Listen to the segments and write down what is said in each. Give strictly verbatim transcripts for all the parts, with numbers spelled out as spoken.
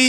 me,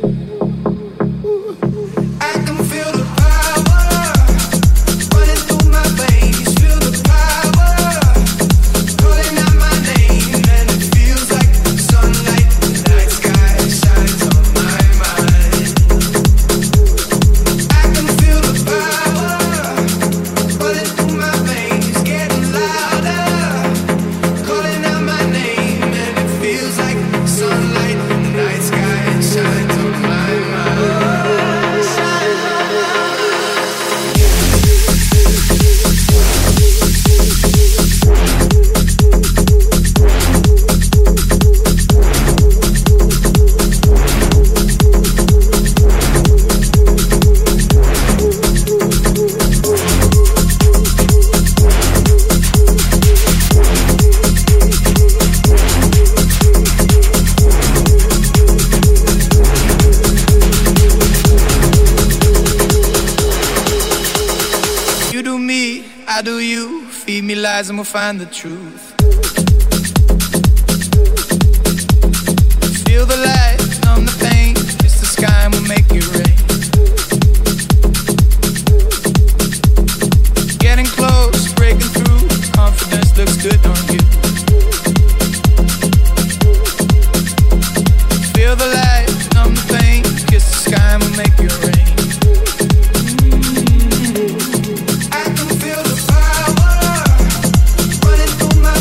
I do you, feed me lies and we'll find the truth. Feel the light, numb the pain, kiss the sky and we'll make it rain. Getting close, breaking through, confidence looks good on you. Feel the light, numb the pain, kiss the sky and we'll make it rain. I can feel the power running through my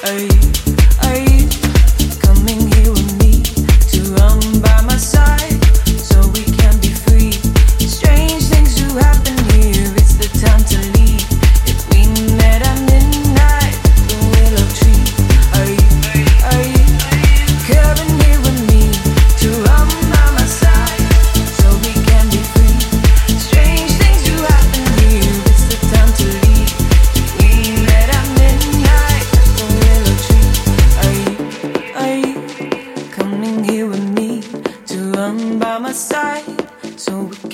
So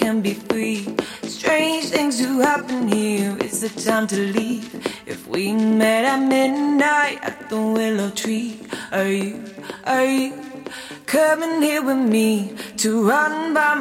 we can be free. Strange things do happen here. It's the time to leave. If we met at midnight at the willow tree, are you, are you coming here with me to run by my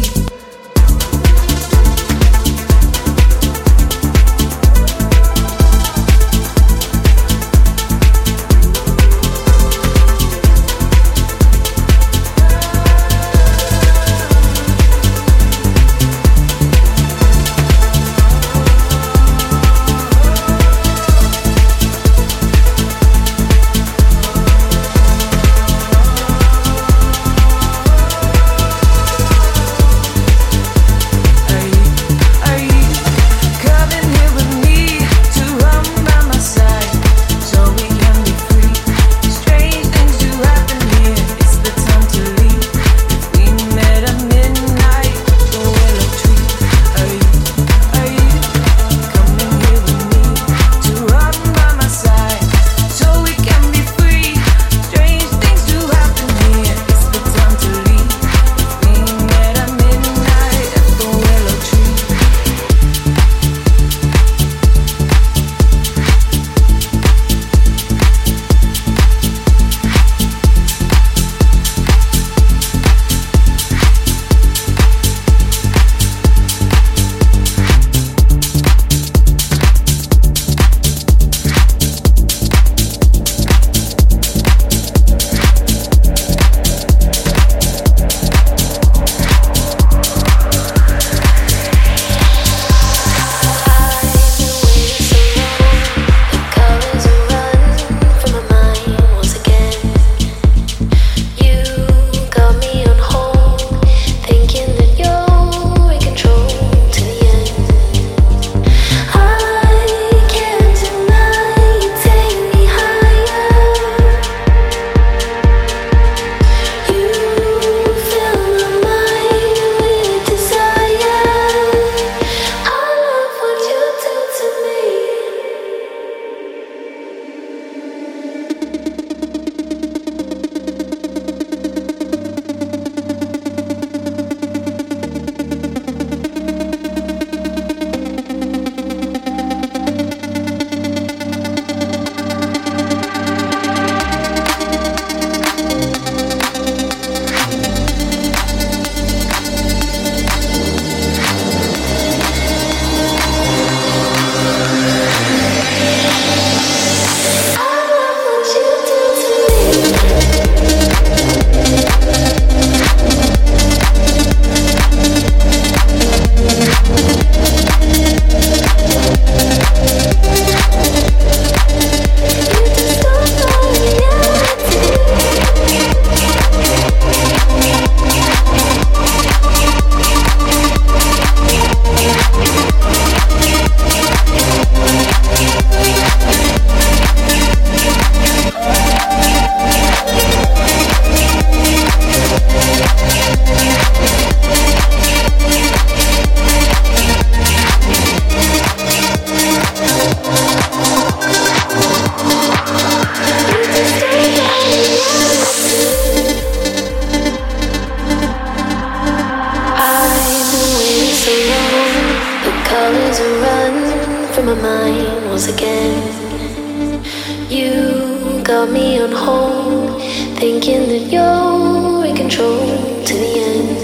thinking that you're in control to the end.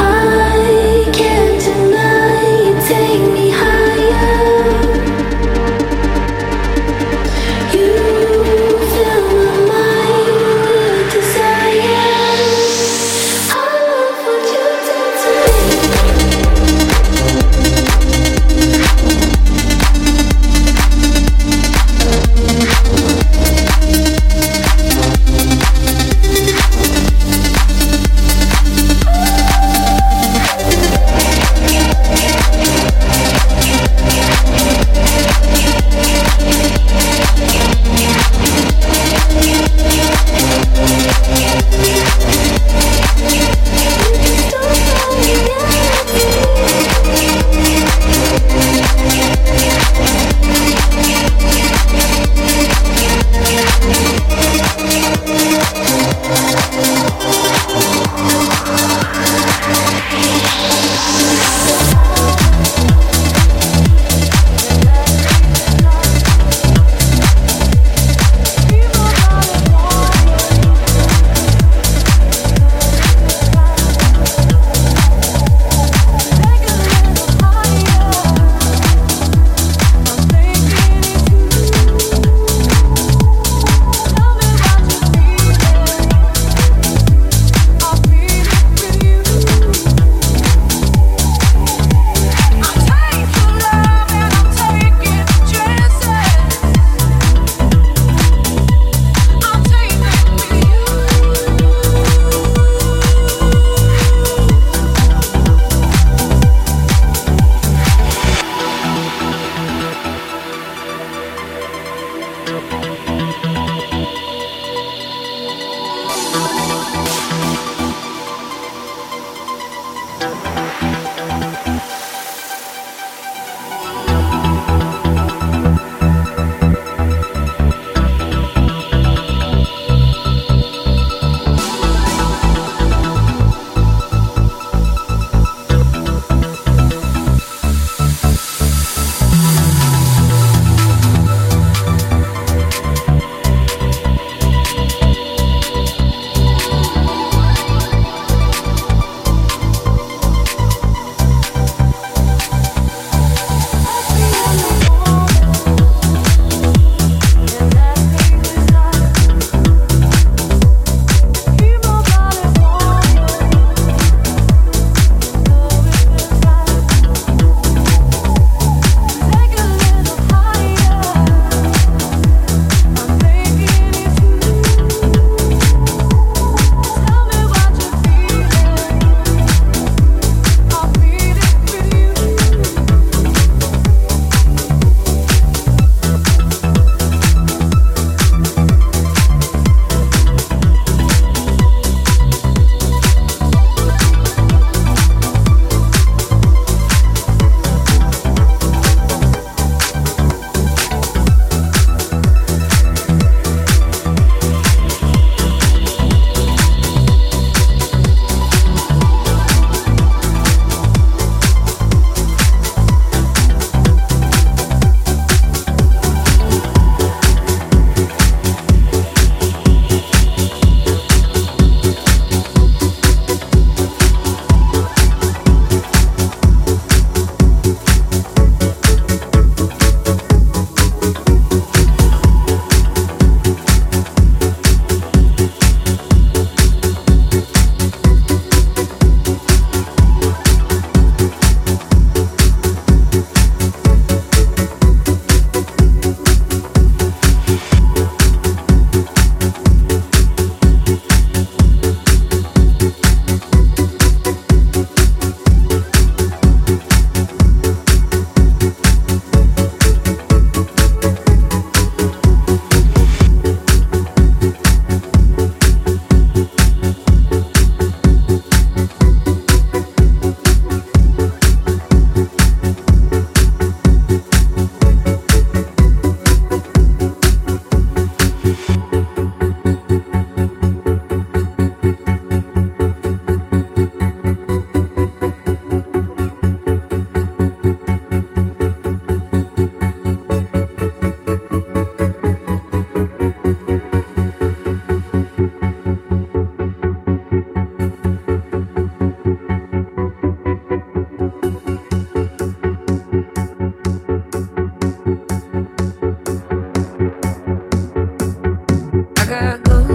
I can't deny you take me higher. You fill my mind with desire. I love what you did to me.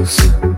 house.